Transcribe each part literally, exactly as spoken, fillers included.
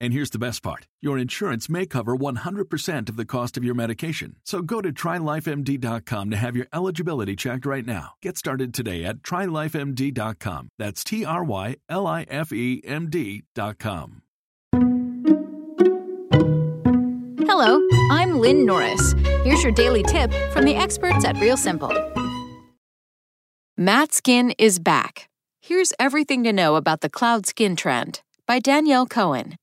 And here's the best part. Your insurance may cover one hundred percent of the cost of your medication. So go to try life M D dot com to have your eligibility checked right now. Get started today at try life M D dot com. That's T R Y L I F E M D dot com. Hello, I'm Lynn Norris. Here's your daily tip from the experts at Real Simple. Matte skin is back. Here's everything to know about the cloud skin trend by Danielle Cohen.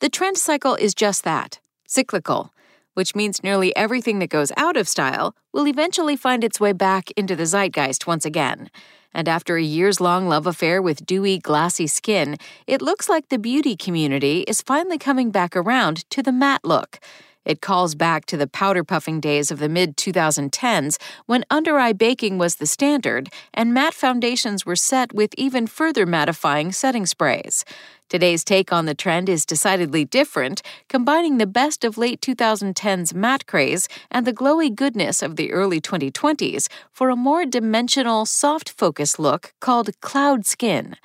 The trend cycle is just that, cyclical, which means nearly everything that goes out of style will eventually find its way back into the zeitgeist once again. And after a years-long love affair with dewy, glassy skin, it looks like the beauty community is finally coming back around to the matte look. It calls back to the powder puffing days of the mid twenty tens when under-eye baking was the standard and matte foundations were set with even further mattifying setting sprays. Today's take on the trend is decidedly different, combining the best of late twenty tens matte craze and the glowy goodness of the early twenty twenties for a more dimensional, soft-focused look called cloud skin.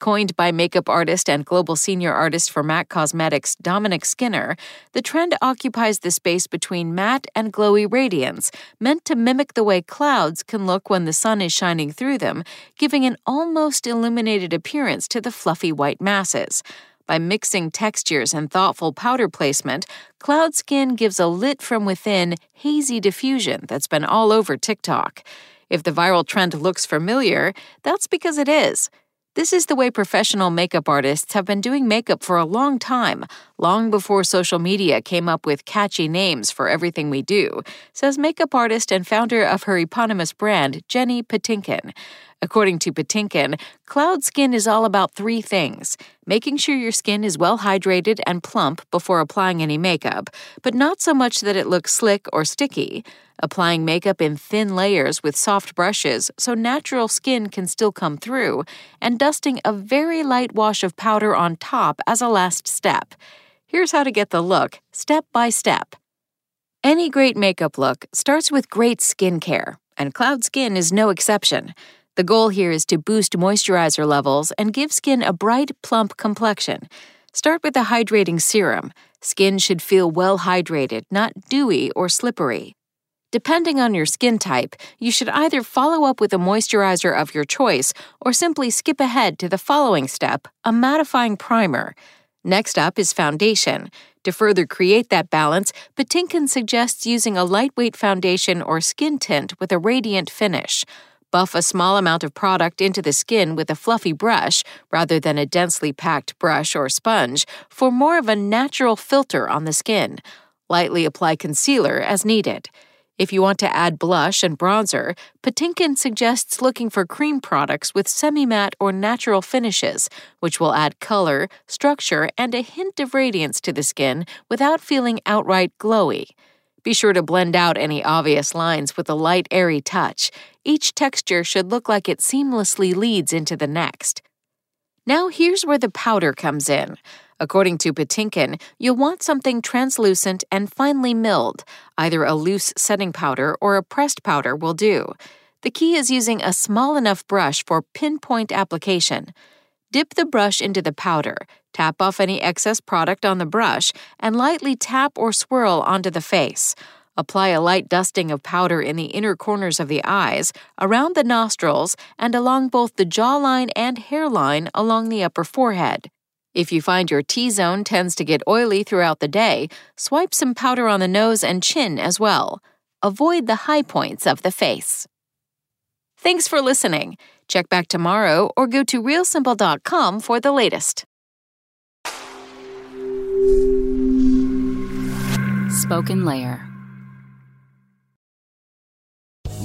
Coined by makeup artist and global senior artist for MAC Cosmetics Dominic Skinner, the trend occupies the space between matte and glowy radiance, meant to mimic the way clouds can look when the sun is shining through them, giving an almost illuminated appearance to the fluffy white masses. By mixing textures and thoughtful powder placement, cloud skin gives a lit-from-within, hazy diffusion that's been all over TikTok. If the viral trend looks familiar, that's because it is. This is the way professional makeup artists have been doing makeup for a long time, long before social media came up with catchy names for everything we do, says makeup artist and founder of her eponymous brand, Jenny Patinkin. According to Patinkin, cloud skin is all about three things: making sure your skin is well hydrated and plump before applying any makeup, but not so much that it looks slick or sticky; applying makeup in thin layers with soft brushes so natural skin can still come through; and dusting a very light wash of powder on top as a last step. Here's how to get the look, step by step. Any great makeup look starts with great skincare, and cloud skin is no exception. The goal here is to boost moisturizer levels and give skin a bright, plump complexion. Start with a hydrating serum. Skin should feel well hydrated, not dewy or slippery. Depending on your skin type, you should either follow up with a moisturizer of your choice or simply skip ahead to the following step, a mattifying primer. Next up is foundation. To further create that balance, Patinkin suggests using a lightweight foundation or skin tint with a radiant finish. Buff a small amount of product into the skin with a fluffy brush rather than a densely packed brush or sponge for more of a natural filter on the skin. Lightly apply concealer as needed. If you want to add blush and bronzer, Patinkin suggests looking for cream products with semi-matte or natural finishes, which will add color, structure, and a hint of radiance to the skin without feeling outright glowy. Be sure to blend out any obvious lines with a light, airy touch. Each texture should look like it seamlessly leads into the next. Now here's where the powder comes in. According to Patinkin, you'll want something translucent and finely milled. Either a loose setting powder or a pressed powder will do. The key is using a small enough brush for pinpoint application. Dip the brush into the powder, tap off any excess product on the brush, and lightly tap or swirl onto the face. Apply a light dusting of powder in the inner corners of the eyes, around the nostrils, and along both the jawline and hairline along the upper forehead. If you find your T-zone tends to get oily throughout the day, swipe some powder on the nose and chin as well. Avoid the high points of the face. Thanks for listening. Check back tomorrow or go to real simple dot com for the latest. Spoken Layer.